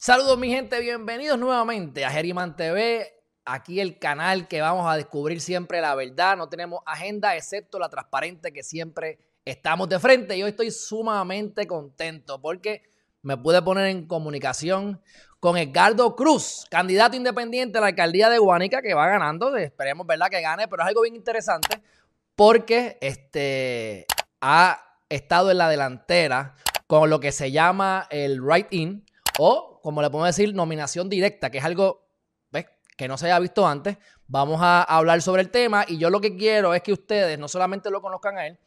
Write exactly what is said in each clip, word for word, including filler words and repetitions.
Saludos mi gente, bienvenidos nuevamente a Jeriman T V, aquí el canal que vamos a descubrir siempre la verdad. No tenemos agenda excepto la transparente, que siempre estamos de frente, y hoy estoy sumamente contento porque me pude poner en comunicación con Edgardo Cruz, candidato independiente a la alcaldía de Guánica, que va ganando, esperemos verdad que gane, pero es algo bien interesante porque este, ha estado en la delantera con lo que se llama el write-in, o como le podemos decir, nominación directa, que es algo ¿ves? que no se haya visto antes. Vamos a hablar sobre el tema y yo lo que quiero es que ustedes no solamente lo conozcan a él,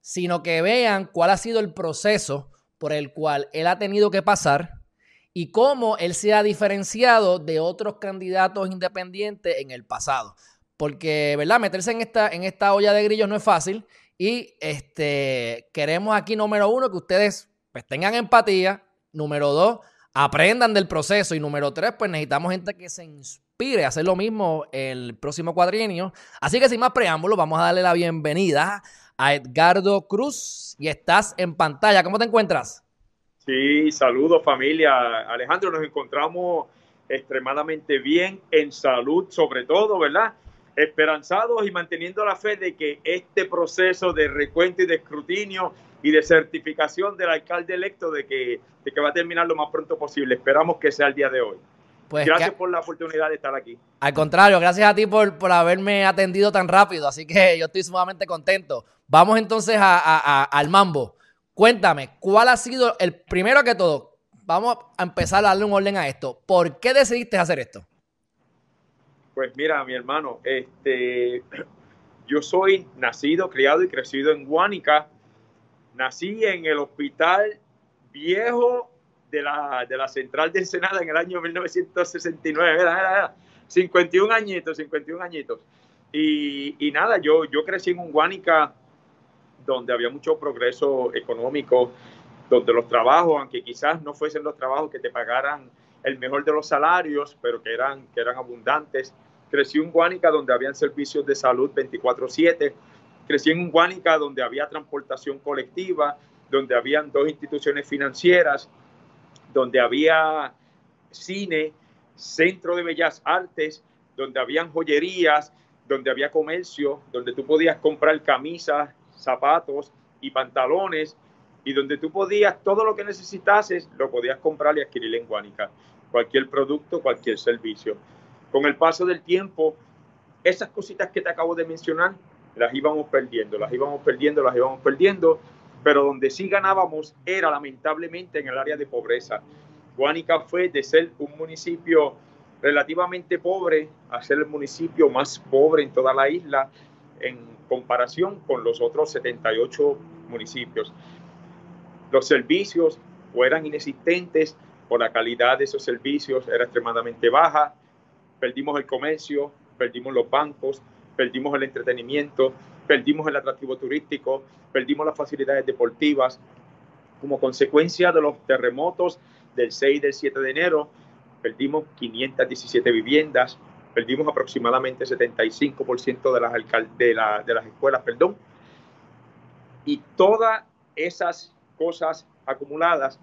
sino que vean cuál ha sido el proceso por el cual él ha tenido que pasar y cómo él se ha diferenciado de otros candidatos independientes en el pasado. Porque, ¿verdad? Meterse en esta, en esta olla de grillos no es fácil y este, queremos aquí, número uno, que ustedes pues, tengan empatía, número dos, aprendan del proceso y número tres, pues necesitamos gente que se inspire a hacer lo mismo el próximo cuatrienio. Así que sin más preámbulos, vamos a darle la bienvenida a Edgardo Cruz y estás en pantalla. ¿Cómo te encuentras? Sí, saludos familia. Alejandro, nos encontramos extremadamente bien, en salud sobre todo, ¿verdad? Esperanzados y manteniendo la fe de que este proceso de recuento y de escrutinio y de certificación del alcalde electo de que, de que va a terminar lo más pronto posible. Esperamos que sea el día de hoy. Pues gracias que, por la oportunidad de estar aquí. Al contrario, gracias a ti por, por haberme atendido tan rápido. Así que yo estoy sumamente contento. Vamos entonces a, a, a, al mambo. Cuéntame, ¿cuál ha sido el primero que todo? Vamos a empezar a darle un orden a esto. ¿Por qué decidiste hacer esto? Pues mira, mi hermano, este, yo soy nacido, criado y crecido en Guánica. Nací en el hospital viejo de la, de la central de Ensenada en el año mil novecientos sesenta y nueve, era, era, era. cincuenta y un añitos, cincuenta y un añitos. Y, y nada, yo, yo crecí en un Guánica donde había mucho progreso económico, donde los trabajos, aunque quizás no fuesen los trabajos que te pagaran el mejor de los salarios, pero que eran, que eran abundantes. Crecí en un Guánica donde habían servicios de salud veinticuatro siete, Crecí en un Guánica donde había transportación colectiva, donde habían dos instituciones financieras, donde había cine, centro de bellas artes, donde habían joyerías, donde había comercio, donde tú podías comprar camisas, zapatos y pantalones, y donde tú podías, todo lo que necesitases, lo podías comprar y adquirir en Guánica. Cualquier producto, cualquier servicio. Con el paso del tiempo, esas cositas que te acabo de mencionar, las íbamos perdiendo, las íbamos perdiendo, las íbamos perdiendo, pero donde sí ganábamos era lamentablemente en el área de pobreza. Guánica fue de ser un municipio relativamente pobre a ser el municipio más pobre en toda la isla en comparación con los otros setenta y ocho municipios. Los servicios o eran inexistentes o la calidad de esos servicios era extremadamente baja, perdimos el comercio, perdimos los bancos, perdimos el entretenimiento, perdimos el atractivo turístico, perdimos las facilidades deportivas. Como consecuencia de los terremotos del seis y del siete de enero, perdimos quinientas diecisiete viviendas, perdimos aproximadamente setenta y cinco por ciento de las, de la, de las escuelas, perdón. Y todas esas cosas acumuladas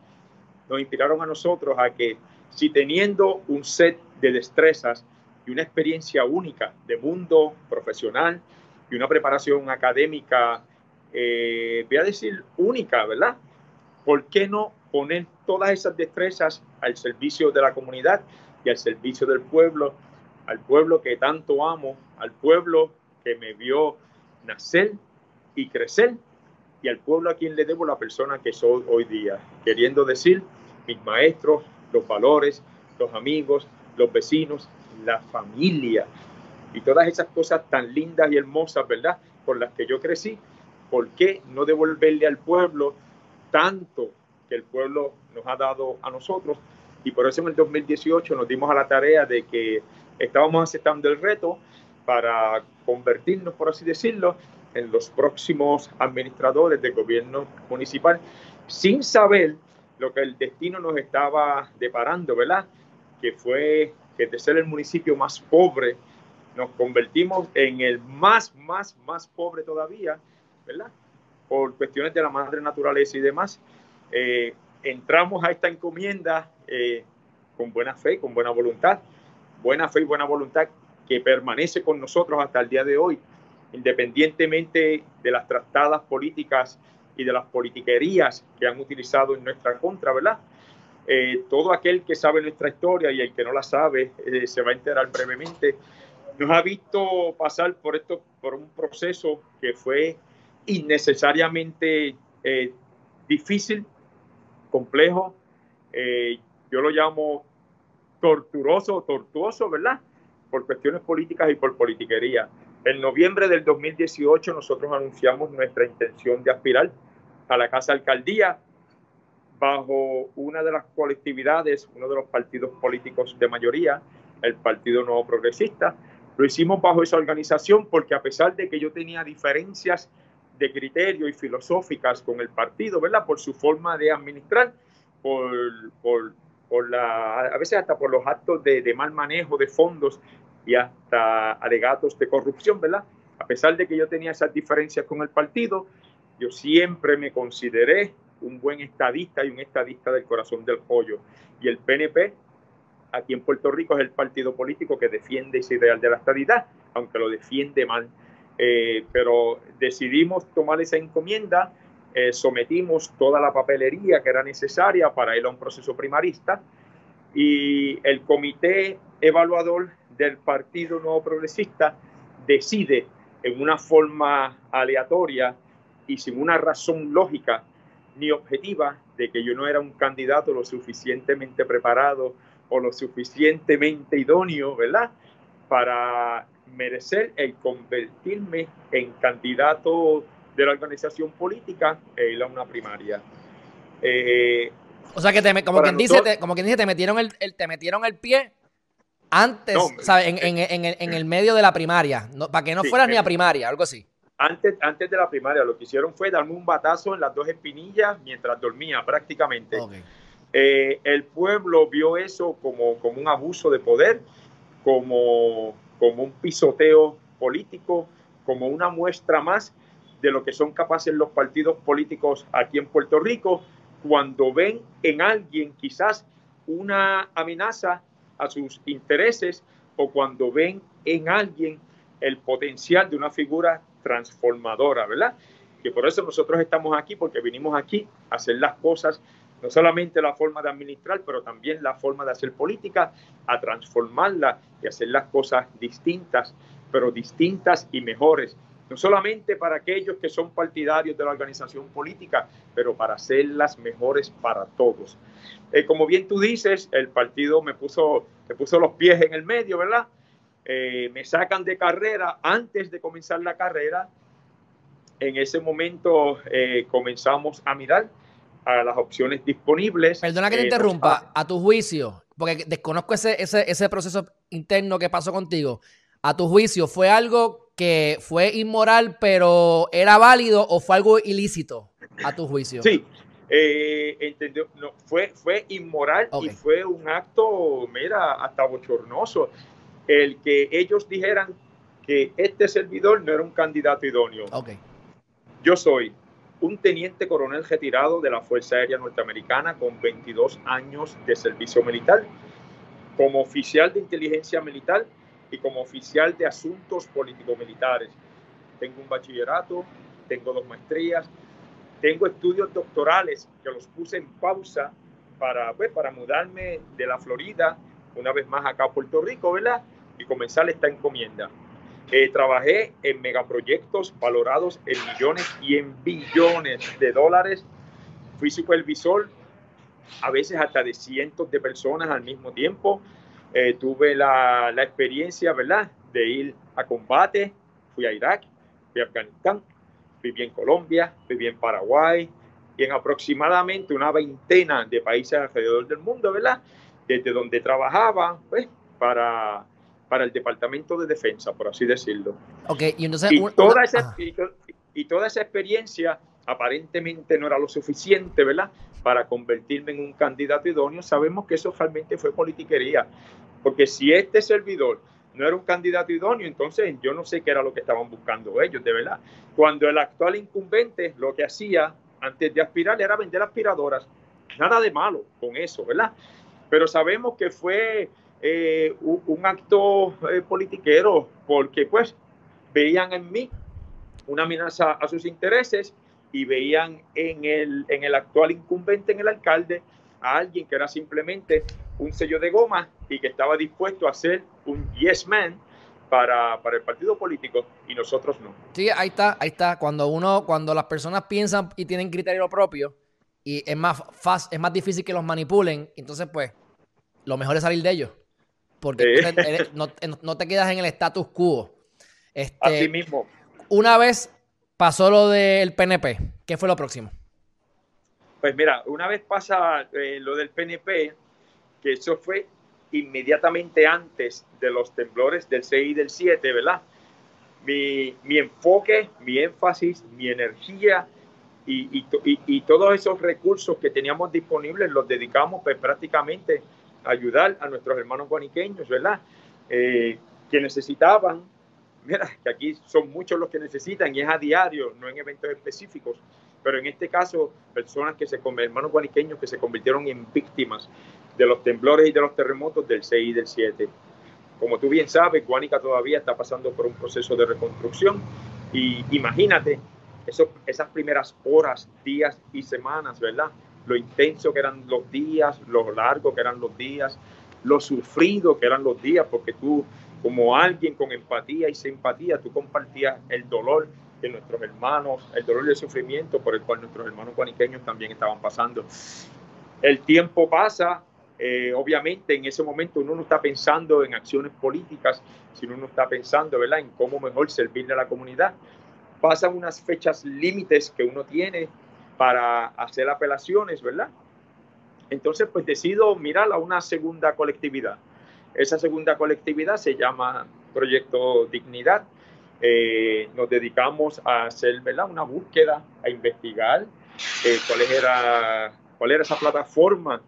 nos inspiraron a nosotros a que, si teniendo un set de destrezas, y una experiencia única de mundo profesional y una preparación académica, eh, voy a decir única, ¿verdad? ¿Por qué no poner todas esas destrezas al servicio de la comunidad y al servicio del pueblo, al pueblo que tanto amo, al pueblo que me vio nacer y crecer y al pueblo a quien le debo la persona que soy hoy día? Queriendo decir, mis maestros, los valores, los amigos, los vecinos, la familia y todas esas cosas tan lindas y hermosas, ¿verdad?, por las que yo crecí. ¿Por qué no devolverle al pueblo tanto que el pueblo nos ha dado a nosotros? Y por eso en el dos mil dieciocho nos dimos a la tarea de que estábamos aceptando el reto para convertirnos, por así decirlo, en los próximos administradores de gobierno municipal, sin saber lo que el destino nos estaba deparando, ¿verdad?, que fue que de ser el municipio más pobre, nos convertimos en el más, más, más pobre todavía, ¿verdad? Por cuestiones de la madre naturaleza y demás. Eh, entramos a esta encomienda eh, con buena fe y con buena voluntad. Buena fe y buena voluntad que permanece con nosotros hasta el día de hoy, independientemente de las trastadas políticas y de las politiquerías que han utilizado en nuestra contra, ¿verdad? Eh, todo aquel que sabe nuestra historia y el que no la sabe eh, se va a enterar brevemente. Nos ha visto pasar por, esto, por un proceso que fue innecesariamente eh, difícil, complejo, eh, yo lo llamo torturoso, tortuoso, ¿verdad? Por cuestiones políticas y por politiquería. En noviembre del dos mil dieciocho nosotros anunciamos nuestra intención de aspirar a la Casa Alcaldía bajo una de las colectividades, uno de los partidos políticos de mayoría, el Partido Nuevo Progresista. Lo hicimos bajo esa organización porque a pesar de que yo tenía diferencias de criterio y filosóficas con el partido, ¿verdad? Por su forma de administrar, por, por, por la, a veces hasta por los actos de, de mal manejo de fondos y hasta alegatos de corrupción, ¿verdad? A pesar de que yo tenía esas diferencias con el partido, yo siempre me consideré un buen estadista y un estadista del corazón del pollo. Y el P N P aquí en Puerto Rico es el partido político que defiende ese ideal de la estadidad, aunque lo defiende mal. Eh, pero decidimos tomar esa encomienda, eh, sometimos toda la papelería que era necesaria para ir a un proceso primarista y el comité evaluador del Partido Nuevo Progresista decide en una forma aleatoria y sin una razón lógica ni objetiva de que yo no era un candidato lo suficientemente preparado o lo suficientemente idóneo, ¿verdad?, para merecer el convertirme en candidato de la organización política e ir a una primaria. Eh, o sea que te, como quien nosotros, dice, te, como quien dice, te metieron el, el te metieron el pie antes, no, ¿sabes? En, en, en, en el medio de la primaria, no, para que no sí, fueras eh, ni a primaria, algo así. Antes, antes de la primaria, lo que hicieron fue darme un batazo en las dos espinillas mientras dormía, prácticamente. Okay. Eh, el pueblo vio eso como, como un abuso de poder, como como un pisoteo político, como una muestra más de lo que son capaces los partidos políticos aquí en Puerto Rico cuando ven en alguien quizás una amenaza a sus intereses o cuando ven en alguien el potencial de una figura transformadora, ¿verdad? Que por eso nosotros estamos aquí, porque vinimos aquí a hacer las cosas, no solamente la forma de administrar, pero también la forma de hacer política, a transformarla y hacer las cosas distintas, pero distintas y mejores. No solamente para aquellos que son partidarios de la organización política, pero para hacerlas mejores para todos. Eh, como bien tú dices, el partido me puso, me puso los pies en el medio, ¿verdad? Eh, me sacan de carrera antes de comenzar la carrera. En ese momento eh, comenzamos a mirar a las opciones disponibles. Perdona que te eh, interrumpa, a tu juicio, porque desconozco ese, ese, ese proceso interno que pasó contigo, a tu juicio, ¿fue algo que fue inmoral pero era válido o fue algo ilícito a tu juicio? Sí, eh, entendió, no, fue, fue inmoral, okay. Y fue un acto, mira, hasta bochornoso, el que ellos dijeran que este servidor no era un candidato idóneo. Okay. Yo soy un teniente coronel retirado de la Fuerza Aérea Norteamericana con veintidós años de servicio militar, como oficial de inteligencia militar y como oficial de asuntos político-militares. Tengo un bachillerato, tengo dos maestrías, tengo estudios doctorales que los puse en pausa para, pues, para mudarme de la Florida una vez más acá a Puerto Rico, ¿verdad? Y comenzar esta encomienda. Eh, trabajé en megaproyectos valorados en millones y en billones de dólares. Fui supervisor, a veces hasta de cientos de personas al mismo tiempo. Eh, tuve la, la experiencia, ¿verdad?, de ir a combate. Fui a Irak, fui a Afganistán, viví en Colombia, viví en Paraguay y en aproximadamente una veintena de países alrededor del mundo, ¿verdad? Desde donde trabajaba, pues, para... para el Departamento de Defensa, por así decirlo. Okay, y, entonces, y, toda esa, y, y toda esa experiencia aparentemente no era lo suficiente, ¿verdad?, para convertirme en un candidato idóneo. Sabemos que eso realmente fue politiquería, porque si este servidor no era un candidato idóneo, entonces yo no sé qué era lo que estaban buscando ellos, de verdad. Cuando el actual incumbente lo que hacía antes de aspirar era vender aspiradoras, nada de malo con eso, ¿verdad?, pero sabemos que fue eh, un, un acto eh, politiquero, porque pues veían en mí una amenaza a sus intereses y veían en el, en el actual incumbente, en el alcalde, a alguien que era simplemente un sello de goma y que estaba dispuesto a ser un yes man para, para el partido político, y nosotros no. Sí, ahí está, ahí está. Cuando uno, cuando las personas piensan y tienen criterio propio, y es más fácil, es más difícil que los manipulen, entonces pues lo mejor es salir de ellos, porque sí. eres, eres, no, no te quedas en el status quo. Este, Así mismo. Una vez pasó lo del P N P, ¿qué fue lo próximo? Pues mira, una vez pasa eh, lo del P N P, que eso fue inmediatamente antes de los temblores del seis y del siete, ¿verdad? Mi, mi enfoque, mi énfasis, mi energía y, y, y, y todos esos recursos que teníamos disponibles los dedicamos pues, prácticamente a ayudar a nuestros hermanos guaniqueños, ¿verdad? Eh, que necesitaban, mira, que aquí son muchos los que necesitan y es a diario, no en eventos específicos, pero en este caso personas que se, hermanos guaniqueños que se convirtieron en víctimas de los temblores y de los terremotos del seis y del siete. Como tú bien sabes, Guánica todavía está pasando por un proceso de reconstrucción y imagínate eso, esas primeras horas, días y semanas, ¿verdad? Lo intenso que eran los días, lo largo que eran los días, lo sufrido que eran los días, porque tú, como alguien con empatía y simpatía, tú compartías el dolor de nuestros hermanos, el dolor y el sufrimiento por el cual nuestros hermanos guaniqueños también estaban pasando. El tiempo pasa. Eh, obviamente en ese momento uno no está pensando en acciones políticas, sino uno está pensando, ¿verdad?, en cómo mejor servirle a la comunidad. Pasan unas fechas límites que uno tiene para hacer apelaciones, ¿verdad? Entonces pues decido mirar a una segunda colectividad. Esa segunda colectividad se llama Proyecto Dignidad. Eh, nos dedicamos a hacer, ¿verdad?, una búsqueda, a investigar eh, cuál era, cuál era esa plataforma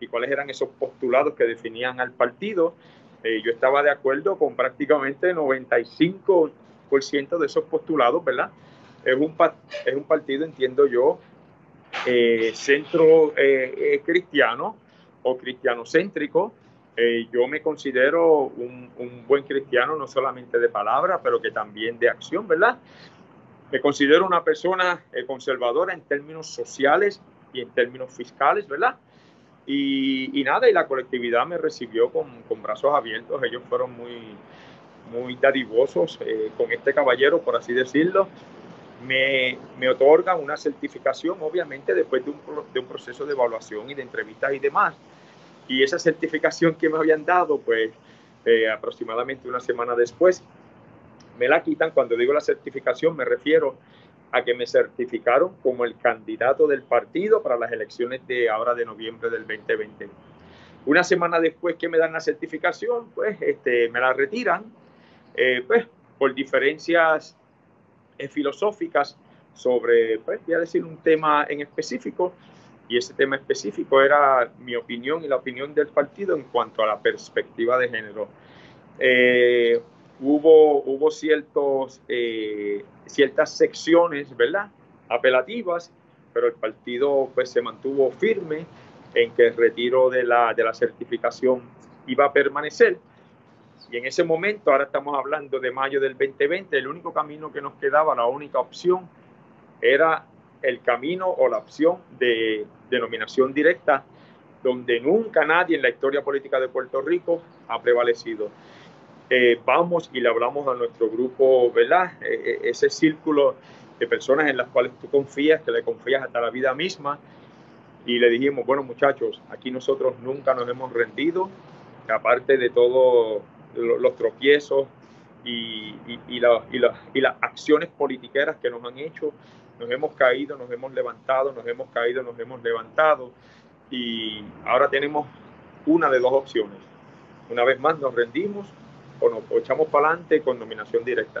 y cuáles eran esos postulados que definían al partido. Eh, yo estaba de acuerdo con prácticamente el noventa y cinco por ciento de esos postulados, ¿verdad? Es un, es un partido, entiendo yo, eh, centro eh, cristiano o cristianocéntrico. Eh, yo me considero un, un buen cristiano, no solamente de palabra, pero que también de acción, ¿verdad? Me considero una persona eh, conservadora en términos sociales y en términos fiscales, ¿verdad? Y, y nada, y la colectividad me recibió con, con brazos abiertos. Ellos fueron muy, muy dadivosos eh, con este caballero, por así decirlo. Me, me otorgan una certificación, obviamente, después de un, de un proceso de evaluación y de entrevistas y demás. Y esa certificación que me habían dado, pues eh, aproximadamente una semana después, me la quitan. Cuando digo la certificación, me refiero a que me certificaron como el candidato del partido para las elecciones de ahora de noviembre del veinte veinte. Una semana después que me dan la certificación, pues este, me la retiran eh, pues, por diferencias eh, filosóficas sobre, pues, voy a decir, un tema en específico, y ese tema específico era mi opinión y la opinión del partido en cuanto a la perspectiva de género. Eh, Hubo, hubo ciertos, eh, ciertas secciones, ¿verdad?, apelativas, pero el partido pues, se mantuvo firme en que el retiro de la, de la certificación iba a permanecer. Y en ese momento, ahora estamos hablando de mayo del veinte veinte, el único camino que nos quedaba, la única opción, era el camino o la opción de denominación directa, donde nunca nadie en la historia política de Puerto Rico ha prevalecido. Eh, vamos y le hablamos a nuestro grupo, ¿verdad? Eh, ese círculo de personas en las cuales tú confías, que le confías hasta la vida misma, y le dijimos, bueno muchachos, aquí nosotros nunca nos hemos rendido, aparte de todos lo, los tropiezos y, y, y, la, y, la, y las acciones politiqueras que nos han hecho, nos hemos caído, nos hemos levantado, nos hemos caído, nos hemos levantado, y ahora tenemos una de dos opciones. Una vez más nos rendimos, o nos o echamos para adelante con nominación directa.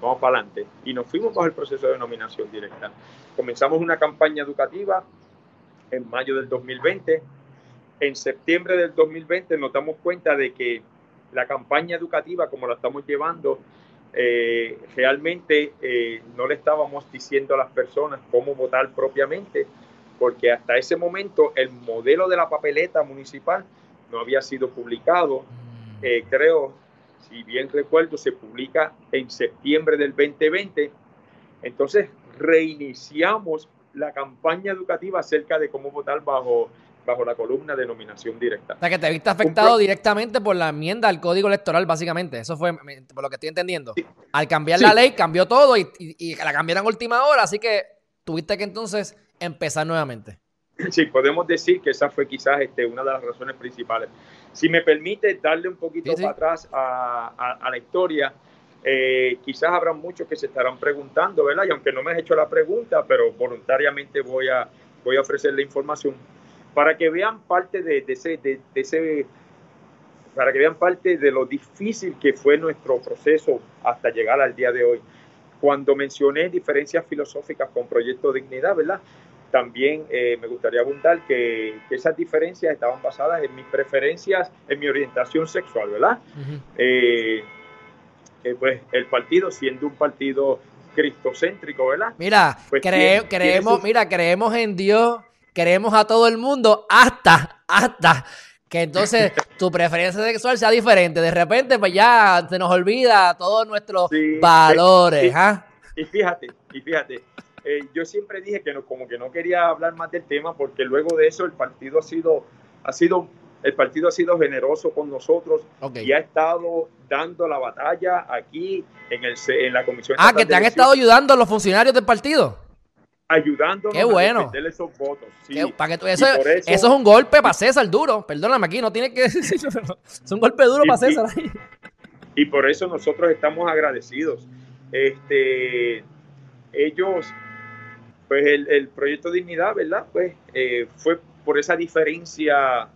Vamos para adelante. Y nos fuimos bajo el proceso de nominación directa. Comenzamos una campaña educativa en mayo del dos mil veinte. En septiembre del dos mil veinte nos damos cuenta de que la campaña educativa, como la estamos llevando, eh, realmente eh, no le estábamos diciendo a las personas cómo votar propiamente, porque hasta ese momento el modelo de la papeleta municipal no había sido publicado. Eh, creo, si bien recuerdo, se publica en septiembre del veinte veinte. Entonces reiniciamos la campaña educativa acerca de cómo votar bajo, bajo la columna de nominación directa. O sea, que te viste afectado directamente por la enmienda al Código Electoral, básicamente. Eso fue por lo que estoy entendiendo. Sí. Al cambiar sí. la ley, cambió todo y, y, y la cambiaron a última hora, así que tuviste que entonces empezar nuevamente. Sí, podemos decir que esa fue quizás este, una de las razones principales. Si me permite darle un poquito sí, sí. para atrás a, a, a la historia, eh, quizás habrá muchos que se estarán preguntando, ¿verdad? Y aunque no me has hecho la pregunta, pero voluntariamente voy a, voy a ofrecer la información para que vean parte de, de, ese, de, de ese, para que vean parte de lo difícil que fue nuestro proceso hasta llegar al día de hoy. Cuando mencioné diferencias filosóficas con Proyecto Dignidad, ¿verdad? También eh, me gustaría abundar que, que esas diferencias estaban basadas en mis preferencias, en mi orientación sexual, ¿verdad? Uh-huh. eh, eh, pues el partido, siendo un partido cristocéntrico, ¿verdad? Mira, pues cree, tiene, creemos, tiene su... mira, creemos en Dios, creemos a todo el mundo, hasta, hasta que entonces tu preferencia sexual sea diferente. De repente, pues ya se nos olvida todos nuestros sí, valores. ¿Ah? Y, y fíjate, y fíjate. Eh, yo siempre dije que no, como que no quería hablar más del tema, porque luego de eso el partido ha sido, ha sido, el partido ha sido generoso con nosotros okay. y ha estado dando la batalla aquí en, el, en la Comisión Estatal. Ah, que te han estado ayudando a los funcionarios del partido. Ayudándonos Qué bueno. a defender esos votos. Sí. Qué, para que tú, eso, eso, eso es un golpe para César duro. Perdóname aquí, no tiene que decirlo, pero es un golpe duro y, para César. Ahí. Y, y por eso nosotros estamos agradecidos. Este, ellos... Pues el, el Proyecto Dignidad, ¿verdad? Pues eh, fue por esa diferencia,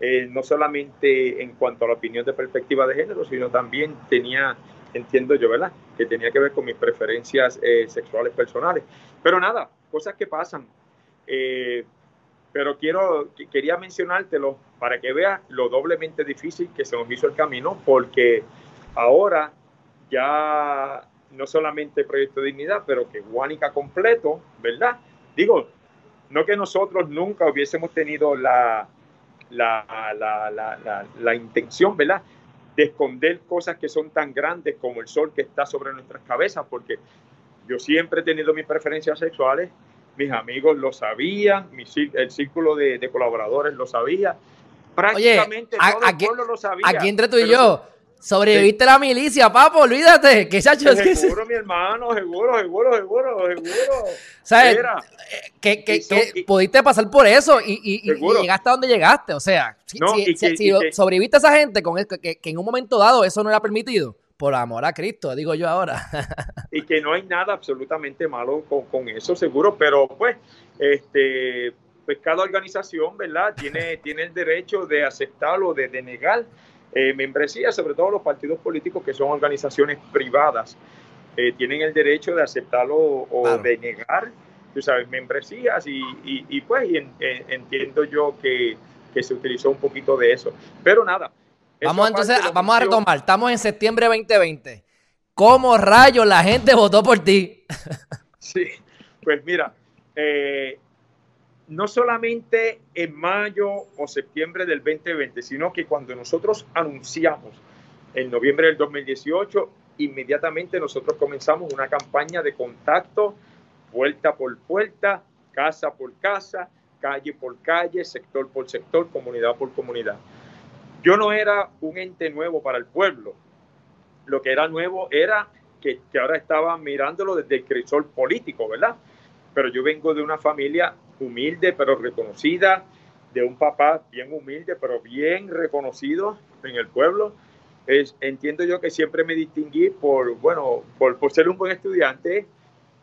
eh, no solamente en cuanto a la opinión de perspectiva de género, sino también tenía, entiendo yo, ¿verdad? Que tenía que ver con mis preferencias eh, sexuales personales. Pero nada, cosas que pasan. Eh, pero quiero, quería mencionártelo para que veas lo doblemente difícil que se nos hizo el camino, porque ahora ya... no solamente Proyecto de Dignidad, pero que Guánica completo, ¿verdad? Digo, no que nosotros nunca hubiésemos tenido la, la, la, la, la, la intención, ¿verdad?, de esconder cosas que son tan grandes como el sol que está sobre nuestras cabezas, porque yo siempre he tenido mis preferencias sexuales, mis amigos lo sabían, mi, el círculo de, de colaboradores lo sabía, prácticamente Oye, todo a, el aquí, pueblo lo sabía. Aquí entre tú y yo. Sobreviviste sí. la milicia, papo, olvídate. ¿Qué chachos? Seguro, ¿qué? Mi hermano, seguro, seguro, seguro, seguro. ¿Sabes? Que, que, so, que y, pudiste pasar por eso y, y, y llegaste a donde llegaste. O sea, no, si, si, que, si que, sobreviviste a esa gente con el, que, que en un momento dado eso no era permitido, por amor a Cristo, digo yo ahora. Y que no hay nada absolutamente malo con, con eso, seguro, pero pues, este, pues cada organización, ¿verdad?, tiene, tiene el derecho de aceptar o de denegar. Eh, membresía, sobre todo los partidos políticos que son organizaciones privadas, eh, tienen el derecho de aceptarlo o claro. de negar, tú sabes, membresías y, y, y pues y en, en, entiendo yo que, que se utilizó un poquito de eso. Pero nada. Vamos entonces, vamos a retomar. Estamos en septiembre veinte veinte. ¿Cómo rayos la gente votó por ti? Sí, pues mira, eh, no solamente en mayo o septiembre del veinte veinte, sino que cuando nosotros anunciamos en noviembre del dos mil dieciocho, inmediatamente nosotros comenzamos una campaña de contacto, puerta por puerta, casa por casa, calle por calle, sector por sector, comunidad por comunidad. Yo no era un ente nuevo para el pueblo. Lo que era nuevo era que, que ahora estaba mirándolo desde el crisol político, ¿verdad? Pero yo vengo de una familia humilde pero reconocida, de un papá bien humilde pero bien reconocido en el pueblo. Es, entiendo yo que siempre me distinguí por, bueno, por, por ser un buen estudiante,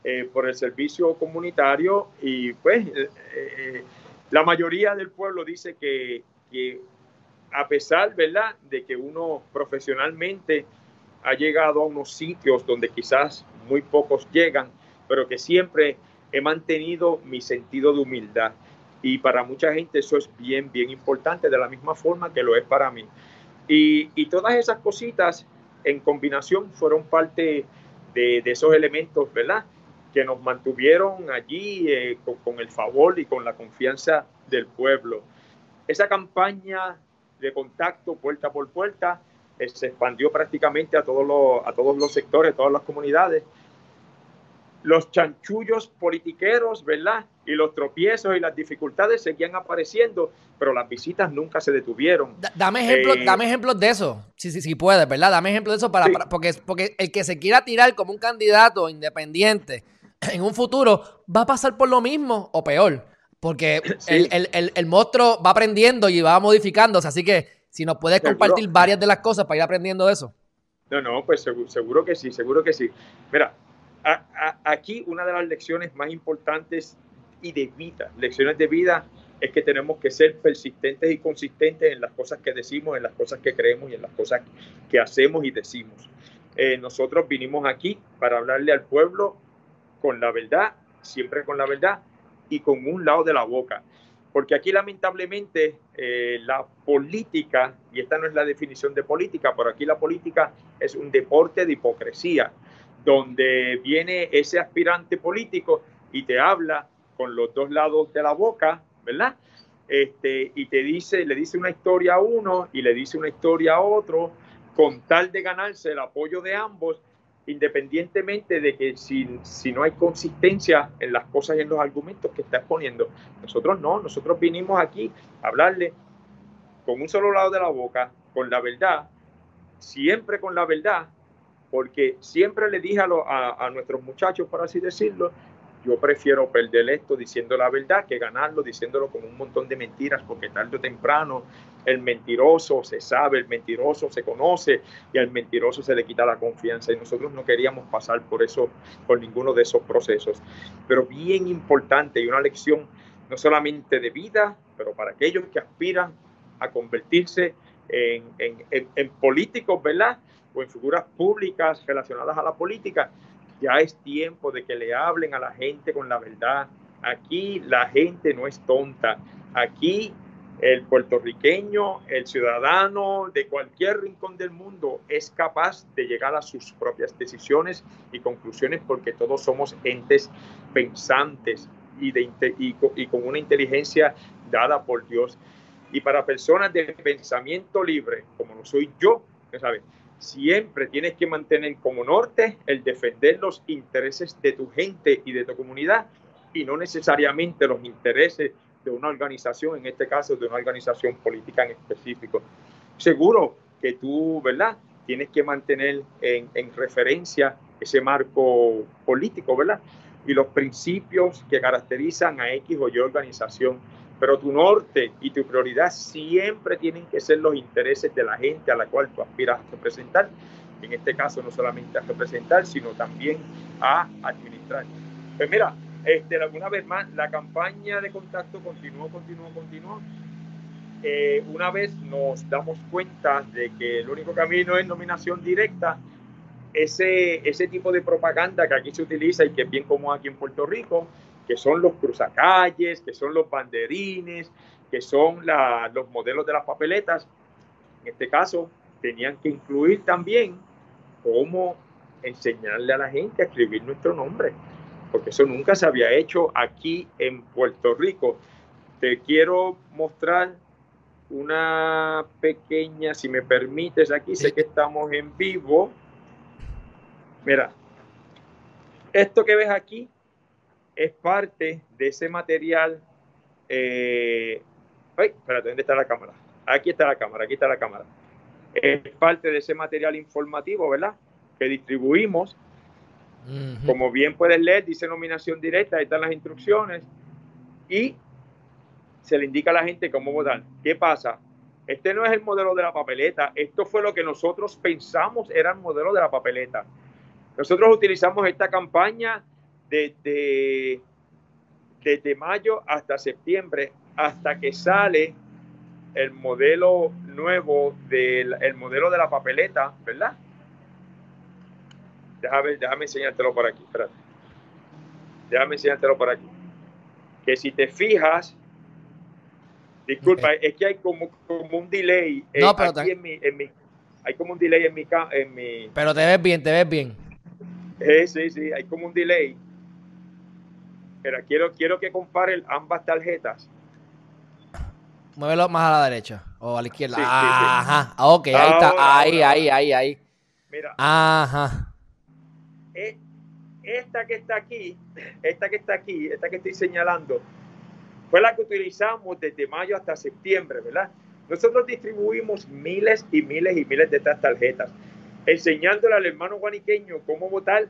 eh, por el servicio comunitario y pues eh, eh, la mayoría del pueblo dice que, que a pesar, ¿verdad?, de que uno profesionalmente ha llegado a unos sitios donde quizás muy pocos llegan, pero que siempre he mantenido mi sentido de humildad y para mucha gente eso es bien, bien importante, de la misma forma que lo es para mí. Y, y todas esas cositas en combinación fueron parte de, de esos elementos, ¿verdad?, que nos mantuvieron allí eh, con, con el favor y con la confianza del pueblo. Esa campaña de contacto puerta por puerta eh, se expandió prácticamente a todos los, a todos los sectores, a todas las comunidades. Los chanchullos politiqueros, ¿verdad? Y los tropiezos y las dificultades seguían apareciendo, pero las visitas nunca se detuvieron. Da, dame ejemplos, eh, dame ejemplos de eso, si, si, si puedes, ¿verdad? Dame ejemplos de eso, para, sí. para, porque, porque el que se quiera tirar como un candidato independiente en un futuro va a pasar por lo mismo o peor, porque sí. el, el, el, el monstruo va aprendiendo y va modificándose, así que si nos puedes seguro. compartir varias de las cosas para ir aprendiendo de eso. No, no, pues seguro, seguro que sí, seguro que sí. Mira, A, a, aquí una de las lecciones más importantes y de vida, lecciones de vida, es que tenemos que ser persistentes y consistentes en las cosas que decimos, en las cosas que creemos y en las cosas que hacemos y decimos. Eh, nosotros vinimos aquí para hablarle al pueblo con la verdad, siempre con la verdad y con un lado de la boca. Porque aquí lamentablemente eh, la política, y esta no es la definición de política, pero aquí la política es un deporte de hipocresía, donde viene ese aspirante político y te habla con los dos lados de la boca, ¿verdad? Este, y te dice, le dice una historia a uno y le dice una historia a otro, con tal de ganarse el apoyo de ambos, independientemente de que si, si no hay consistencia en las cosas y en los argumentos que está exponiendo. Nosotros no, nosotros vinimos aquí a hablarle con un solo lado de la boca, con la verdad, siempre con la verdad, porque siempre le dije a, lo, a, a nuestros muchachos, por así decirlo, yo prefiero perder esto diciendo la verdad que ganarlo diciéndolo con un montón de mentiras, porque tarde o temprano el mentiroso se sabe, el mentiroso se conoce y al mentiroso se le quita la confianza. Y nosotros no queríamos pasar por eso, por ninguno de esos procesos. Pero bien importante y una lección no solamente de vida, pero para aquellos que aspiran a convertirse en, en, en, en políticos, ¿verdad?, o en figuras públicas relacionadas a la política, ya es tiempo de que le hablen a la gente con la verdad. Aquí la gente no es tonta. Aquí el puertorriqueño, el ciudadano de cualquier rincón del mundo es capaz de llegar a sus propias decisiones y conclusiones, porque todos somos entes pensantes y, de, y, y con una inteligencia dada por Dios. Y para personas de pensamiento libre, como lo soy yo, ¿sabes?, siempre tienes que mantener como norte el defender los intereses de tu gente y de tu comunidad, y no necesariamente los intereses de una organización, en este caso de una organización política en específico. Seguro que tú, ¿verdad?, tienes que mantener en, en referencia ese marco político, ¿verdad?, y los principios que caracterizan a X o Y organización. Pero tu norte y tu prioridad siempre tienen que ser los intereses de la gente a la cual tú aspiras a representar. En este caso, no solamente a representar, sino también a administrar. Pues mira, este, una vez más, la campaña de contacto continuó, continuó, continuó. Eh, una vez nos damos cuenta de que el único camino es nominación directa, ese, ese tipo de propaganda que aquí se utiliza y que es bien común aquí en Puerto Rico, que son los cruzacalles, que son los banderines, que son la, los modelos de las papeletas. En este caso, tenían que incluir también cómo enseñarle a la gente a escribir nuestro nombre, porque eso nunca se había hecho aquí en Puerto Rico. Te quiero mostrar una pequeña, si me permites, aquí sé que estamos en vivo. Mira, esto que ves aquí es parte de ese material. Eh, ay, espérate, ¿dónde está la cámara? Aquí está la cámara, aquí está la cámara. Es parte de ese material informativo, ¿verdad?, que distribuimos. Uh-huh. Como bien puedes leer, dice nominación directa, ahí están las instrucciones. Y se le indica a la gente cómo votar. ¿Qué pasa? Este no es el modelo de la papeleta. Esto fue lo que nosotros pensamos era el modelo de la papeleta. Nosotros utilizamos esta campaña Desde, desde mayo hasta septiembre, hasta que sale el modelo nuevo, del, el modelo de la papeleta, ¿verdad? Déjame, déjame enseñártelo por aquí, espérate. Déjame enseñártelo por aquí. Que si te fijas, disculpa, okay, es que hay como, como un delay. No, eh, pero aquí te... en mi, en mi, hay como un delay en mi, en mi... Pero te ves bien, te ves bien. Eh, sí, sí, hay como un delay. Pero quiero, quiero que comparen ambas tarjetas. Muévelo más a la derecha o a la izquierda. Sí, ajá. Sí, sí. Ah, ok, ahí ahora, está. Ahí, ahora, ahí, ahora. ahí, ahí. Mira. Ajá. Eh, esta que está aquí, esta que está aquí, esta que estoy señalando, fue la que utilizamos desde mayo hasta septiembre, ¿verdad? Nosotros distribuimos miles y miles y miles de estas tarjetas, enseñándole al hermano guaniqueño cómo votar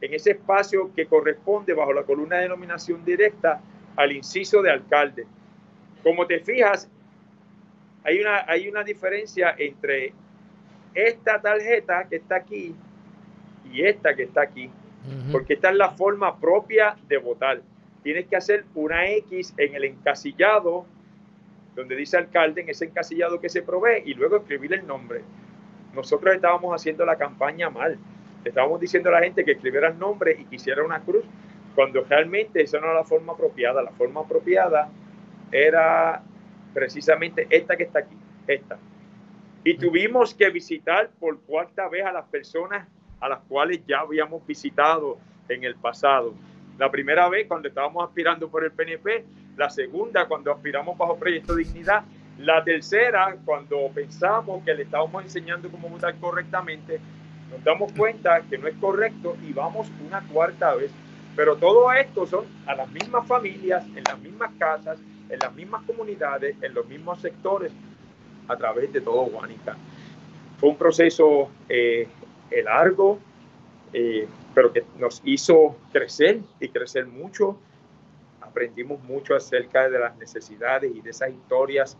en ese espacio que corresponde bajo la columna de denominación directa al inciso de alcalde. Como te fijas, hay una, hay una diferencia entre esta tarjeta que está aquí y esta que está aquí, uh-huh. porque esta es la forma propia de votar. Tienes que hacer una X en el encasillado donde dice alcalde, en ese encasillado que se provee, y luego escribir el nombre. Nosotros estábamos haciendo la campaña mal. Estábamos diciendo a la gente que escribiera el nombre y quisiera una cruz, cuando realmente esa no era la forma apropiada. La forma apropiada era precisamente esta que está aquí, esta. Y tuvimos que visitar por cuarta vez a las personas a las cuales ya habíamos visitado en el pasado. La primera vez cuando estábamos aspirando por el P N P, la segunda cuando aspiramos bajo Proyecto Dignidad, la tercera cuando pensamos que le estábamos enseñando cómo votar correctamente, nos damos cuenta que no es correcto y vamos una cuarta vez. Pero todo esto son a las mismas familias, en las mismas casas, en las mismas comunidades, en los mismos sectores, a través de todo Guánica. Fue un proceso eh, largo, eh, pero que nos hizo crecer y crecer mucho. Aprendimos mucho acerca de las necesidades y de esas historias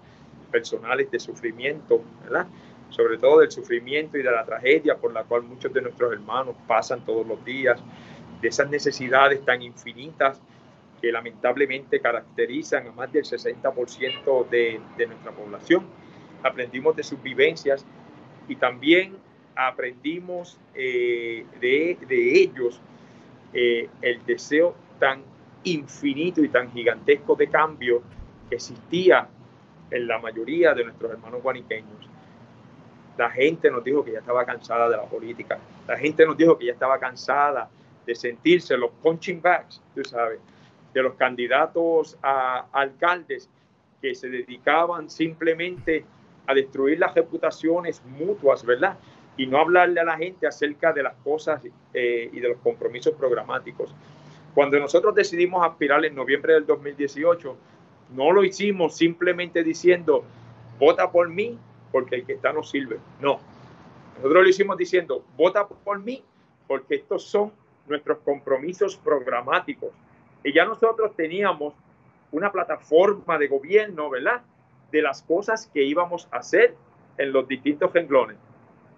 personales de sufrimiento, ¿verdad? Sobre todo del sufrimiento y de la tragedia por la cual muchos de nuestros hermanos pasan todos los días, de esas necesidades tan infinitas que lamentablemente caracterizan a más del sesenta por ciento de, de nuestra población. Aprendimos de sus vivencias y también aprendimos eh, de, de ellos eh, el deseo tan infinito y tan gigantesco de cambio que existía en la mayoría de nuestros hermanos guaniqueños. La gente nos dijo que ya estaba cansada de la política. La gente nos dijo que ya estaba cansada de sentirse los punching bags, tú sabes, de los candidatos a alcaldes que se dedicaban simplemente a destruir las reputaciones mutuas, ¿verdad? Y no hablarle a la gente acerca de las cosas eh, y de los compromisos programáticos. Cuando nosotros decidimos aspirar en noviembre del dos mil dieciocho, no lo hicimos simplemente diciendo, vota por mí, porque el que está no sirve. No, nosotros lo hicimos diciendo, vota por mí, porque estos son nuestros compromisos programáticos. Y ya nosotros teníamos una plataforma de gobierno, ¿verdad? De las cosas que íbamos a hacer en los distintos renglones.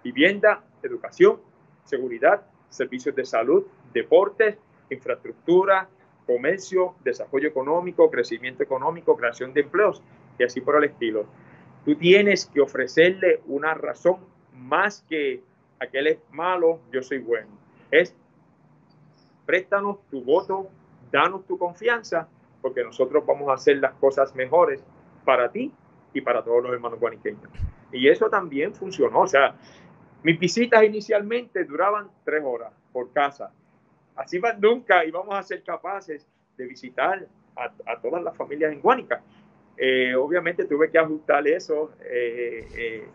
Vivienda, educación, seguridad, servicios de salud, deportes, infraestructura, comercio, desarrollo económico, crecimiento económico, creación de empleos y así por el estilo. Tú tienes que ofrecerle una razón más que aquel es malo, yo soy bueno. Es préstanos tu voto, danos tu confianza, porque nosotros vamos a hacer las cosas mejores para ti y para todos los hermanos guaniqueños. Y eso también funcionó. O sea, mis visitas inicialmente duraban tres horas por casa. Así más nunca íbamos a ser capaces de visitar a, a todas las familias en Guánica. Eh, obviamente tuve que ajustar eso eh, eh,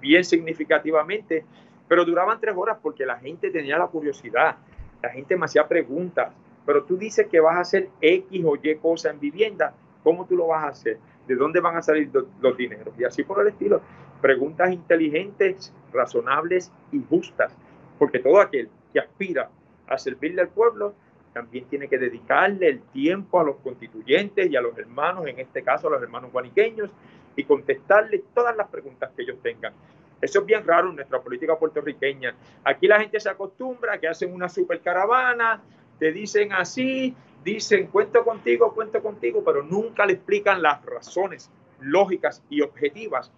bien significativamente, pero duraban tres horas porque la gente tenía la curiosidad, la gente me hacía preguntas, pero tú dices que vas a hacer X o Y cosa en vivienda, ¿cómo tú lo vas a hacer? ¿De dónde van a salir los dineros? Y así por el estilo. Preguntas inteligentes, razonables y justas, porque todo aquel que aspira a servirle al pueblo también tiene que dedicarle el tiempo a los constituyentes y a los hermanos, en este caso a los hermanos guaniqueños, y contestarle todas las preguntas que ellos tengan. Eso es bien raro en nuestra política puertorriqueña. Aquí la gente se acostumbra que hacen una supercaravana, te dicen así, dicen cuento contigo, cuento contigo, pero nunca le explican las razones lógicas y objetivas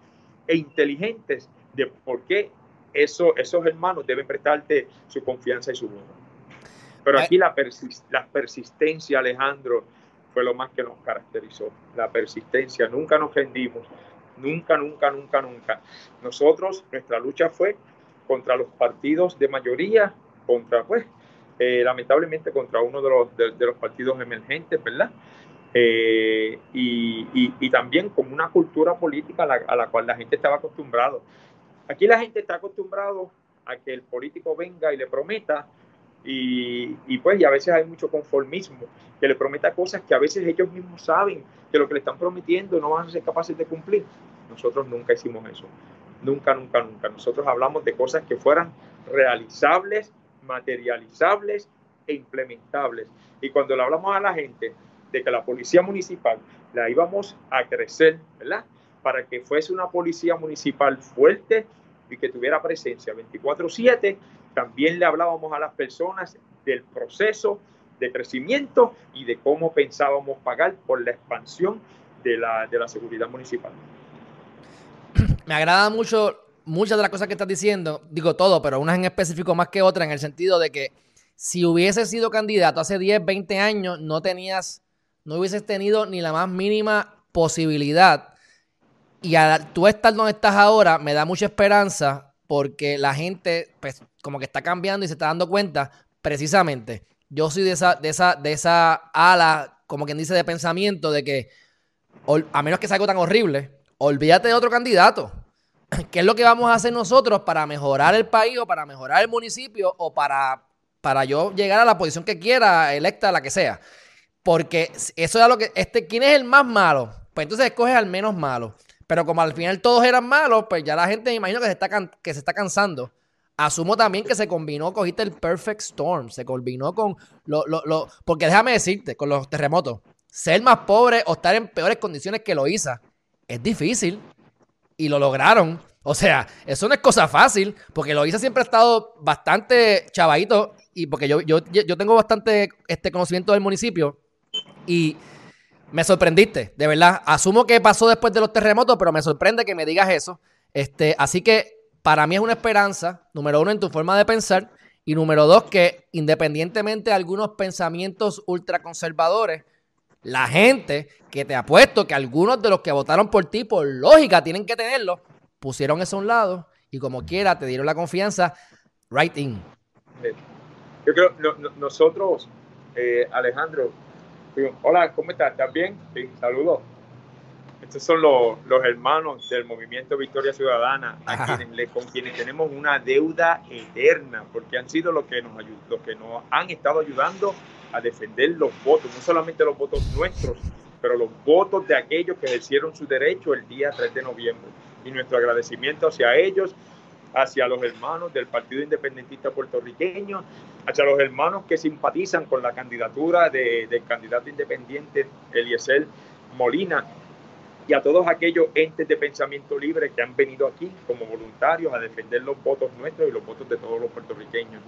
e inteligentes de por qué eso, esos hermanos deben prestarte su confianza y su voto. Pero aquí la, persist- la persistencia, Alejandro, fue lo más que nos caracterizó. La persistencia. Nunca nos rendimos. Nunca, nunca, nunca, nunca. Nosotros, nuestra lucha fue contra los partidos de mayoría, contra, pues, eh, lamentablemente contra uno de los, de, de los partidos emergentes, ¿verdad? Eh, y, y, y también con una cultura política a la, a la cual la gente estaba acostumbrada. Aquí la gente está acostumbrada a que el político venga y le prometa, y, y pues y a veces hay mucho conformismo, que le prometa cosas que a veces ellos mismos saben que lo que le están prometiendo no van a ser capaces de cumplir. Nosotros nunca hicimos eso, nunca, nunca, nunca. Nosotros hablamos de cosas que fueran realizables, materializables e implementables. Y cuando le hablamos a la gente de que la policía municipal la íbamos a crecer, ¿verdad?, para que fuese una policía municipal fuerte y que tuviera presencia veinticuatro siete, también le hablábamos a las personas del proceso de crecimiento y de cómo pensábamos pagar por la expansión de la, de la seguridad municipal. Me agrada mucho muchas de las cosas que estás diciendo, digo todo, pero unas en específico más que otras, en el sentido de que si hubieses sido candidato hace diez, veinte años, no tenías, no hubieses tenido ni la más mínima posibilidad. Y al tú estar donde estás ahora me da mucha esperanza, porque la gente pues, como que está cambiando y se está dando cuenta. Precisamente, yo soy de esa, de esa, de esa ala, como quien dice, de pensamiento de que, a menos que sea algo tan horrible, olvídate de otro candidato. ¿Qué es lo que vamos a hacer nosotros para mejorar el país o para mejorar el municipio o para, para yo llegar a la posición que quiera, electa, la que sea? Porque eso es lo que... Este, ¿quién es el más malo? Pues entonces escoges al menos malo. Pero como al final todos eran malos, pues ya la gente me imagino que se está, can, que se está cansando. Asumo también que se combinó, cogiste el perfect storm, se combinó con... Lo, lo, lo, porque déjame decirte, con los terremotos, ser más pobre o estar en peores condiciones que Loíza es difícil y lo lograron. O sea, eso no es cosa fácil, porque Loíza siempre ha estado bastante chavadito y porque yo, yo, yo tengo bastante este conocimiento del municipio y... Me sorprendiste, de verdad. Asumo que pasó después de los terremotos, pero me sorprende que me digas eso. Este, así que para mí es una esperanza, número uno, en tu forma de pensar, y número dos, que independientemente de algunos pensamientos ultraconservadores, la gente, que te apuesto que algunos de los que votaron por ti, por lógica, tienen que tenerlo, pusieron eso a un lado y como quiera te dieron la confianza, right in. Yo creo, no, no, nosotros, eh, Alejandro, hola, ¿cómo estás? ¿Estás bien? Sí, saludos. Estos son los, los hermanos del Movimiento Victoria Ciudadana, a quienes, con quienes tenemos una deuda eterna, porque han sido los que nos los que nos han estado ayudando a defender los votos, no solamente los votos nuestros, pero los votos de aquellos que ejercieron su derecho el día tres de noviembre. Y nuestro agradecimiento hacia ellos, hacia los hermanos del Partido Independentista Puertorriqueño, hacia los hermanos que simpatizan con la candidatura de, del candidato independiente Eliezer Molina y a todos aquellos entes de pensamiento libre que han venido aquí como voluntarios a defender los votos nuestros y los votos de todos los puertorriqueños.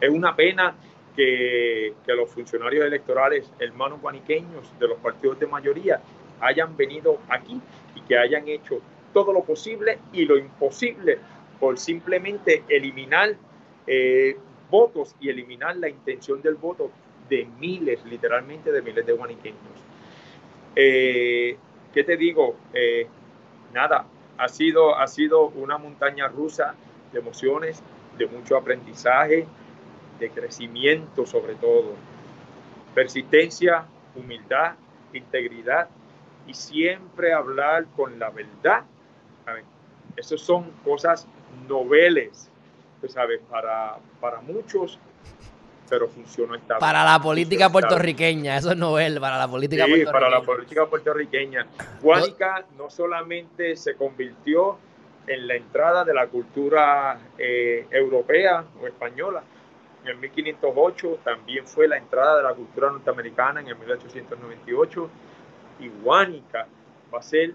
Es una pena que, que los funcionarios electorales, hermanos guaniqueños de los partidos de mayoría, hayan venido aquí y que hayan hecho todo lo posible y lo imposible por simplemente eliminar eh, votos y eliminar la intención del voto de miles, literalmente de miles de guaniqueños. Eh, ¿Qué te digo? Eh, nada, ha sido, ha sido una montaña rusa de emociones, de mucho aprendizaje, de crecimiento sobre todo. Persistencia, humildad, integridad y siempre hablar con la verdad. A ver, esas son cosas noveles, pues, ¿sabes? Para, para muchos, pero funcionó esta vez. Para la política puertorriqueña, eso es novel, para la política sí, puertorriqueña. para la política puertorriqueña. Guánica no solamente se convirtió en la entrada de la cultura eh, europea o española, en mil quinientos ocho también fue la entrada de la cultura norteamericana en el mil ochocientos noventa y ocho, y Guánica va a ser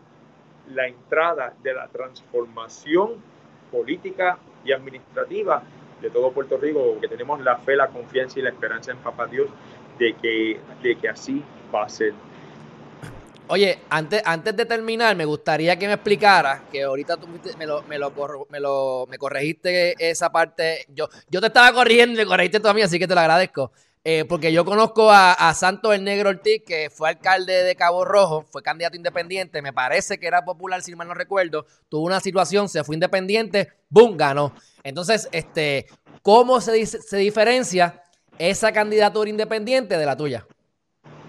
la entrada de la transformación política y administrativa de todo Puerto Rico, que tenemos la fe, la confianza y la esperanza en Papá Dios de que, de que así va a ser. Oye, antes, antes de terminar, me gustaría que me explicaras, que ahorita tú me, lo, me, lo corro, me, lo, me corregiste esa parte, yo, yo te estaba corriendo y me corregiste tú a mí, así que te lo agradezco. Eh, porque yo conozco a, a Santos 'El Negro' Ortiz, que fue alcalde de Cabo Rojo, fue candidato independiente, me parece que era popular, si mal no recuerdo, tuvo una situación, se fue independiente, ¡boom!, ganó. Entonces, este, ¿cómo se, se diferencia esa candidatura independiente de la tuya?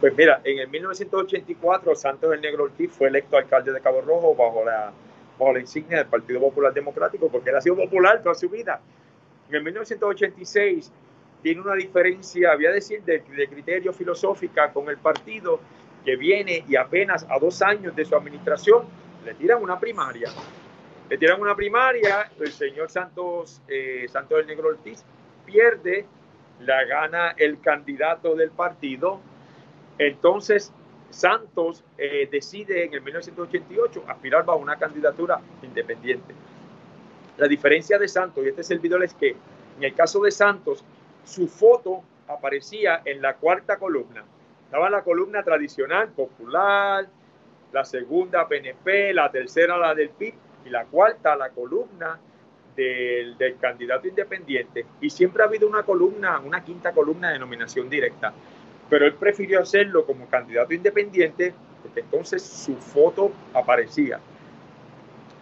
Pues mira, en el mil novecientos ochenta y cuatro Santos 'El Negro' Ortiz fue electo alcalde de Cabo Rojo bajo la, bajo la insignia del Partido Popular Democrático, porque él ha sido popular toda su vida. En el mil novecientos ochenta y seis tiene una diferencia, había decir, de, de criterio filosófica con el partido, que viene y apenas a dos años de su administración le tiran una primaria. Le tiran una primaria, el señor Santos, eh, Santos 'El Negro' Ortiz pierde, la gana el candidato del partido. Entonces Santos eh, decide en el mil novecientos ochenta y ocho aspirar bajo una candidatura independiente. La diferencia de Santos y este servidor es que en el caso de Santos su foto aparecía en la cuarta columna. Estaba la columna tradicional, popular, la segunda P N P, la tercera la del P I B y la cuarta la columna del, del candidato independiente. Y siempre ha habido una columna, una quinta columna de nominación directa. Pero él prefirió hacerlo como candidato independiente porque entonces su foto aparecía.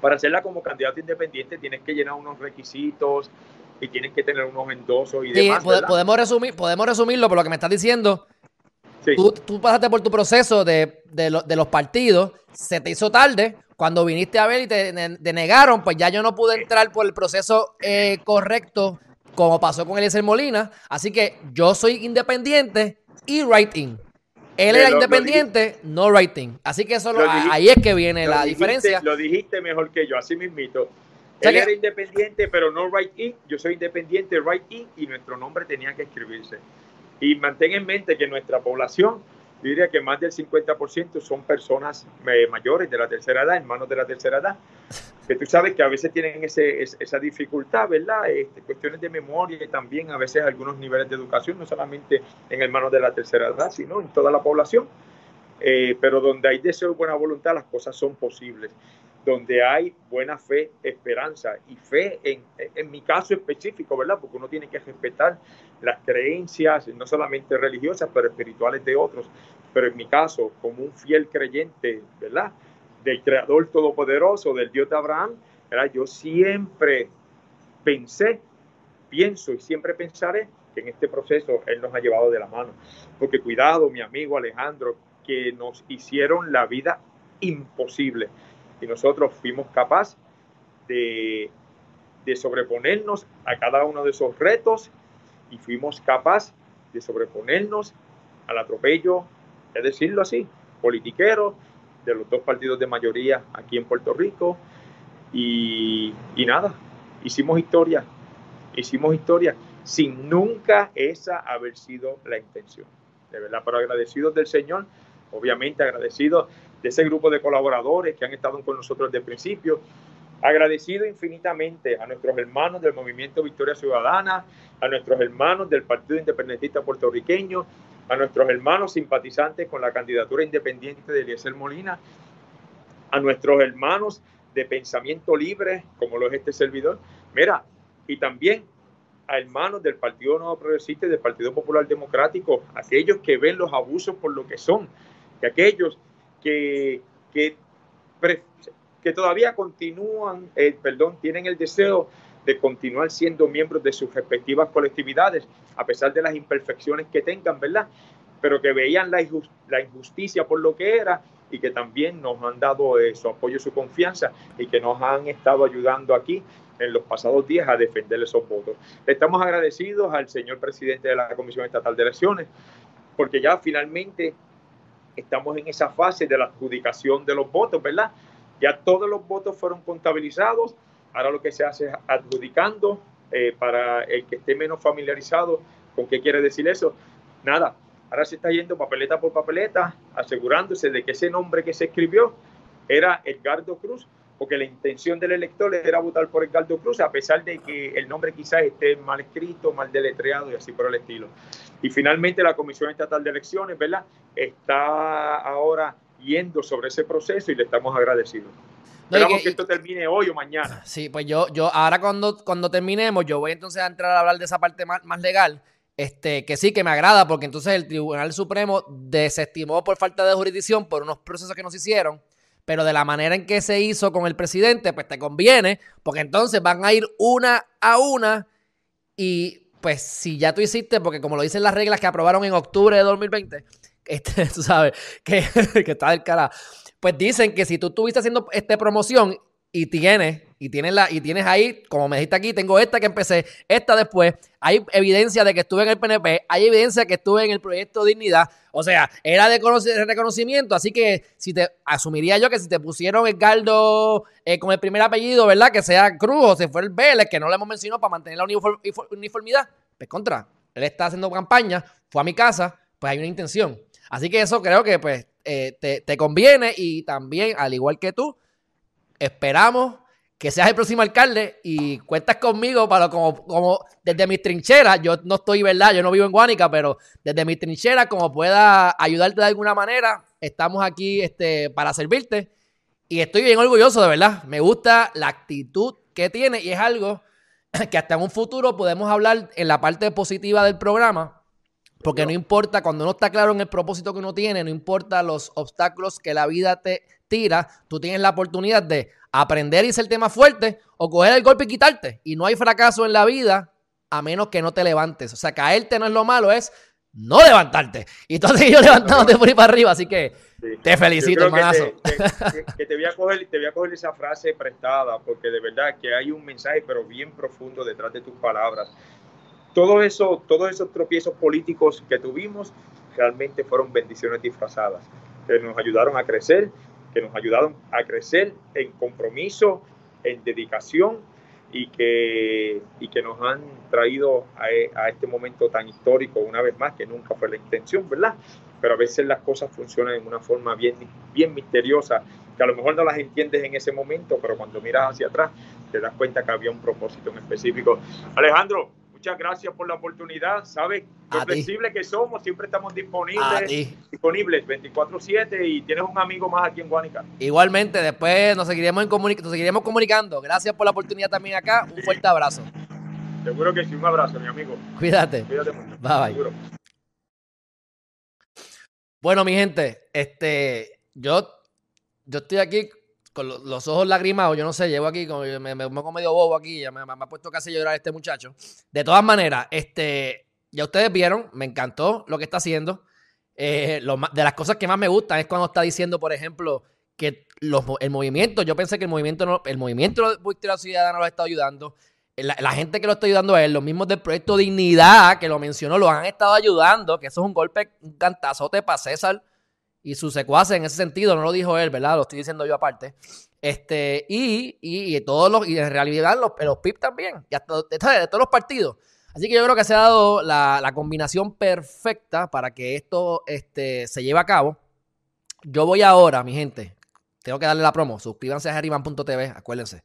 Para hacerla como candidato independiente tienes que llenar unos requisitos y tienes que tener unos endosos y sí, demás. ¿Verdad? Podemos resumir, podemos resumirlo por lo que me estás diciendo. Sí. Tú, tú pasaste por tu proceso de, de, lo, de los partidos, se te hizo tarde, cuando viniste a ver y te denegaron, pues ya yo no pude entrar por el proceso eh, correcto, como pasó con Eliezer Molina, así que yo soy independiente y writing. Él era lo, independiente, lo no writing. Así que eso lo, lo dijiste, ahí es que viene la dijiste, diferencia. Lo dijiste mejor que yo, así mismito. O sea, él que, era independiente, pero no writing. Yo soy independiente, writing, y nuestro nombre tenía que escribirse. Y mantén en mente que nuestra población, yo diría que más del cincuenta por ciento son personas mayores de la tercera edad, hermanos de la tercera edad, que tú sabes que a veces tienen ese, esa dificultad, ¿verdad? Este, cuestiones de memoria y también a veces algunos niveles de educación, no solamente en hermanos de la tercera edad, sino en toda la población. Eh, pero donde hay deseo y buena voluntad, las cosas son posibles. Donde hay buena fe, esperanza y fe en, en mi caso específico, ¿verdad? Porque uno tiene que respetar las creencias, no solamente religiosas, pero espirituales de otros. Pero en mi caso, como un fiel creyente, ¿verdad? Del Creador Todopoderoso, del Dios de Abraham, ¿verdad? Yo siempre pensé, pienso y siempre pensaré que en este proceso Él nos ha llevado de la mano. Porque cuidado, mi amigo Alejandro, que nos hicieron la vida imposible. Y nosotros fuimos capaces de, de sobreponernos a cada uno de esos retos y fuimos capaces de sobreponernos al atropello, es decirlo así, politiquero de los dos partidos de mayoría aquí en Puerto Rico. Y, y nada, hicimos historia, hicimos historia sin nunca esa haber sido la intención. De verdad, pero agradecidos del Señor, obviamente agradecidos de ese grupo de colaboradores que han estado con nosotros desde el principio. Agradecido infinitamente a nuestros hermanos del Movimiento Victoria Ciudadana, a nuestros hermanos del Partido Independentista Puertorriqueño, a nuestros hermanos simpatizantes con la candidatura independiente de Eliezer Molina, a nuestros hermanos de pensamiento libre, como lo es este servidor. Mira, y también a hermanos del Partido Nuevo Progresista y del Partido Popular Democrático, aquellos que ven los abusos por lo que son, y aquellos que, que, que todavía continúan, eh, perdón, tienen el deseo de continuar siendo miembros de sus respectivas colectividades, a pesar de las imperfecciones que tengan, ¿verdad? Pero que veían la, injust, la injusticia por lo que era y que también nos han dado eh, su apoyo, su confianza y que nos han estado ayudando aquí en los pasados días a defender esos votos. Estamos agradecidos al señor presidente de la Comisión Estatal de Elecciones, porque ya finalmente estamos en esa fase de la adjudicación de los votos, ¿verdad? Ya todos los votos fueron contabilizados. Ahora lo que se hace es adjudicando. Eh, para el que esté menos familiarizado con qué quiere decir eso, nada, ahora se está yendo papeleta por papeleta, asegurándose de que ese nombre que se escribió era Edgardo Cruz, porque la intención del elector era votar por Edgardo Cruz, a pesar de que el nombre quizás esté mal escrito, mal deletreado y así por el estilo. Y finalmente la Comisión Estatal de Elecciones, ¿verdad?, está ahora yendo sobre ese proceso y le estamos agradecidos. No, Esperamos que, que esto termine hoy o mañana. Sí, pues yo, yo ahora cuando, cuando terminemos, yo voy entonces a entrar a hablar de esa parte más, más legal, este, que sí, que me agrada, porque entonces el Tribunal Supremo desestimó por falta de jurisdicción por unos procesos que nos hicieron, pero de la manera en que se hizo con el presidente, pues te conviene, porque entonces van a ir una a una y pues si ya tú hiciste, porque como lo dicen las reglas que aprobaron en octubre de dos mil veinte, este, tú sabes, que, que está del carajo, pues dicen que si tú estuviste haciendo este promoción y tienes, y tienes, la, y tienes ahí, como me dijiste aquí, tengo esta que empecé, esta después, hay evidencia de que estuve en el P N P, hay evidencia que estuve en el Proyecto Dignidad, o sea, era de reconocimiento, así que si te asumiría yo que si te pusieron Edgardo eh, con el primer apellido, ¿verdad? Que sea Cruz o se fue el Vélez, que no le hemos mencionado para mantener la uniform, uniformidad, pues contra, él está haciendo campaña, fue a mi casa, pues hay una intención. Así que eso creo que pues eh, te, te conviene y también, al igual que tú, esperamos que seas el próximo alcalde y cuentas conmigo para como, como desde mis trincheras, yo no estoy, ¿verdad? Yo no vivo en Guánica, pero desde mis trincheras, como pueda ayudarte de alguna manera, estamos aquí este, para servirte y estoy bien orgulloso, de verdad. Me gusta la actitud que tiene y es algo que hasta en un futuro podemos hablar en la parte positiva del programa, porque no importa, cuando uno está claro en el propósito que uno tiene, no importa los obstáculos que la vida te tira, tú tienes la oportunidad de aprender y ser tema fuerte o coger el golpe y quitarte. Y no hay fracaso en la vida a menos que no te levantes. O sea, caerte no es lo malo, es no levantarte. Y entonces yo levantándote por ahí para arriba. Así que sí, te felicito, hermanazo. Que, que, que te voy a coger, te voy a coger esa frase prestada, porque de verdad que hay un mensaje pero bien profundo detrás de tus palabras. Todo eso, todos esos tropiezos políticos que tuvimos realmente fueron bendiciones disfrazadas, que nos ayudaron a crecer, que nos ayudaron a crecer en compromiso, en dedicación y que, y que nos han traído a, a este momento tan histórico, una vez más, que nunca fue la intención, ¿verdad? Pero a veces las cosas funcionan en una forma bien, bien misteriosa, que a lo mejor no las entiendes en ese momento, pero cuando miras hacia atrás te das cuenta que había un propósito en específico. Alejandro, muchas gracias por la oportunidad, ¿sabes? Lo flexible que somos, siempre estamos disponibles, disponibles veinticuatro siete y tienes un amigo más aquí en Guánica. Igualmente, después nos seguiremos, en comuni nos seguiremos comunicando. Gracias por la oportunidad también acá, un fuerte abrazo. Seguro que sí, un abrazo, mi amigo. Cuídate. Cuídate mucho. Bye, bye. Seguro. Bueno, mi gente, este, yo, yo estoy aquí con los ojos lagrimados, yo no sé, llevo aquí, me, me, me pongo medio bobo aquí, ya me, me ha puesto casi a llorar este muchacho. De todas maneras, este, ya ustedes vieron, me encantó lo que está haciendo. Eh, lo, de las cosas que más me gustan es cuando está diciendo, por ejemplo, que los, el movimiento, yo pensé que el movimiento no, el movimiento Victoria Ciudadana lo ha estado ayudando, la, la gente que lo está ayudando es los mismos del Proyecto Dignidad, que lo mencionó, lo han estado ayudando, que eso es un golpe, un cantazote para César y su secuaces en ese sentido, no lo dijo él, ¿verdad? Lo estoy diciendo yo aparte. Este, y, y, y todos los, y en realidad los, los P I P también, y hasta, hasta de todos los partidos. Así que yo creo que se ha dado la, la combinación perfecta para que esto este, se lleve a cabo. Yo voy ahora, mi gente, tengo que darle la promo, suscríbanse a Jeriman punto T V, acuérdense,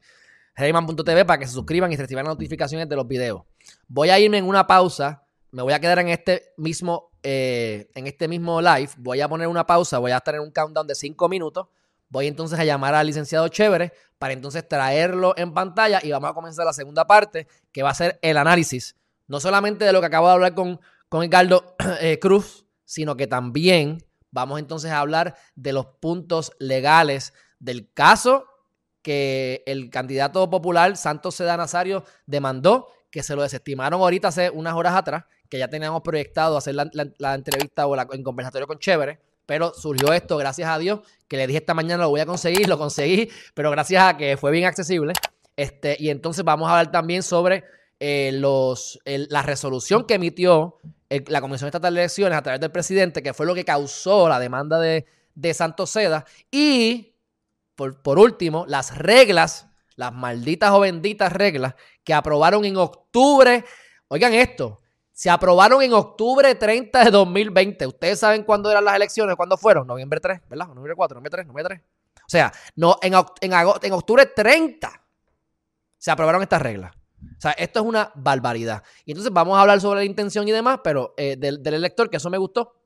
Jeriman punto T V para que se suscriban y se reciban las notificaciones de los videos. Voy a irme en una pausa, me voy a quedar en este mismo Eh, en este mismo live, voy a poner una pausa, voy a estar en un countdown de cinco minutos, voy entonces a llamar al licenciado Chévere para entonces traerlo en pantalla y vamos a comenzar la segunda parte, que va a ser el análisis, no solamente de lo que acabo de hablar con, con Edgardo eh, Cruz, sino que también vamos entonces a hablar de los puntos legales del caso que el candidato popular Santos Seda Nazario demandó, que se lo desestimaron ahorita hace unas horas atrás, que ya teníamos proyectado hacer la, la, la entrevista o la, en conversatorio con Chévere, pero surgió esto, gracias a Dios, que le dije esta mañana lo voy a conseguir, lo conseguí, pero gracias a que fue bien accesible. Este, y entonces vamos a hablar también sobre eh, los, el, la resolución que emitió el, la Comisión Estatal de Elecciones a través del presidente, que fue lo que causó la demanda de, de Santos Seda. Y, por, por último, las reglas, las malditas o benditas reglas que aprobaron en octubre. Oigan esto. Se aprobaron en octubre treinta de dos mil veinte. Ustedes saben cuándo eran las elecciones, cuándo fueron. noviembre tres, ¿verdad? noviembre cuatro, noviembre tres, noviembre tres. O sea, no, en, en, en octubre treinta se aprobaron estas reglas. O sea, esto es una barbaridad. Y entonces vamos a hablar sobre la intención y demás, pero eh, del, del elector, que eso me gustó.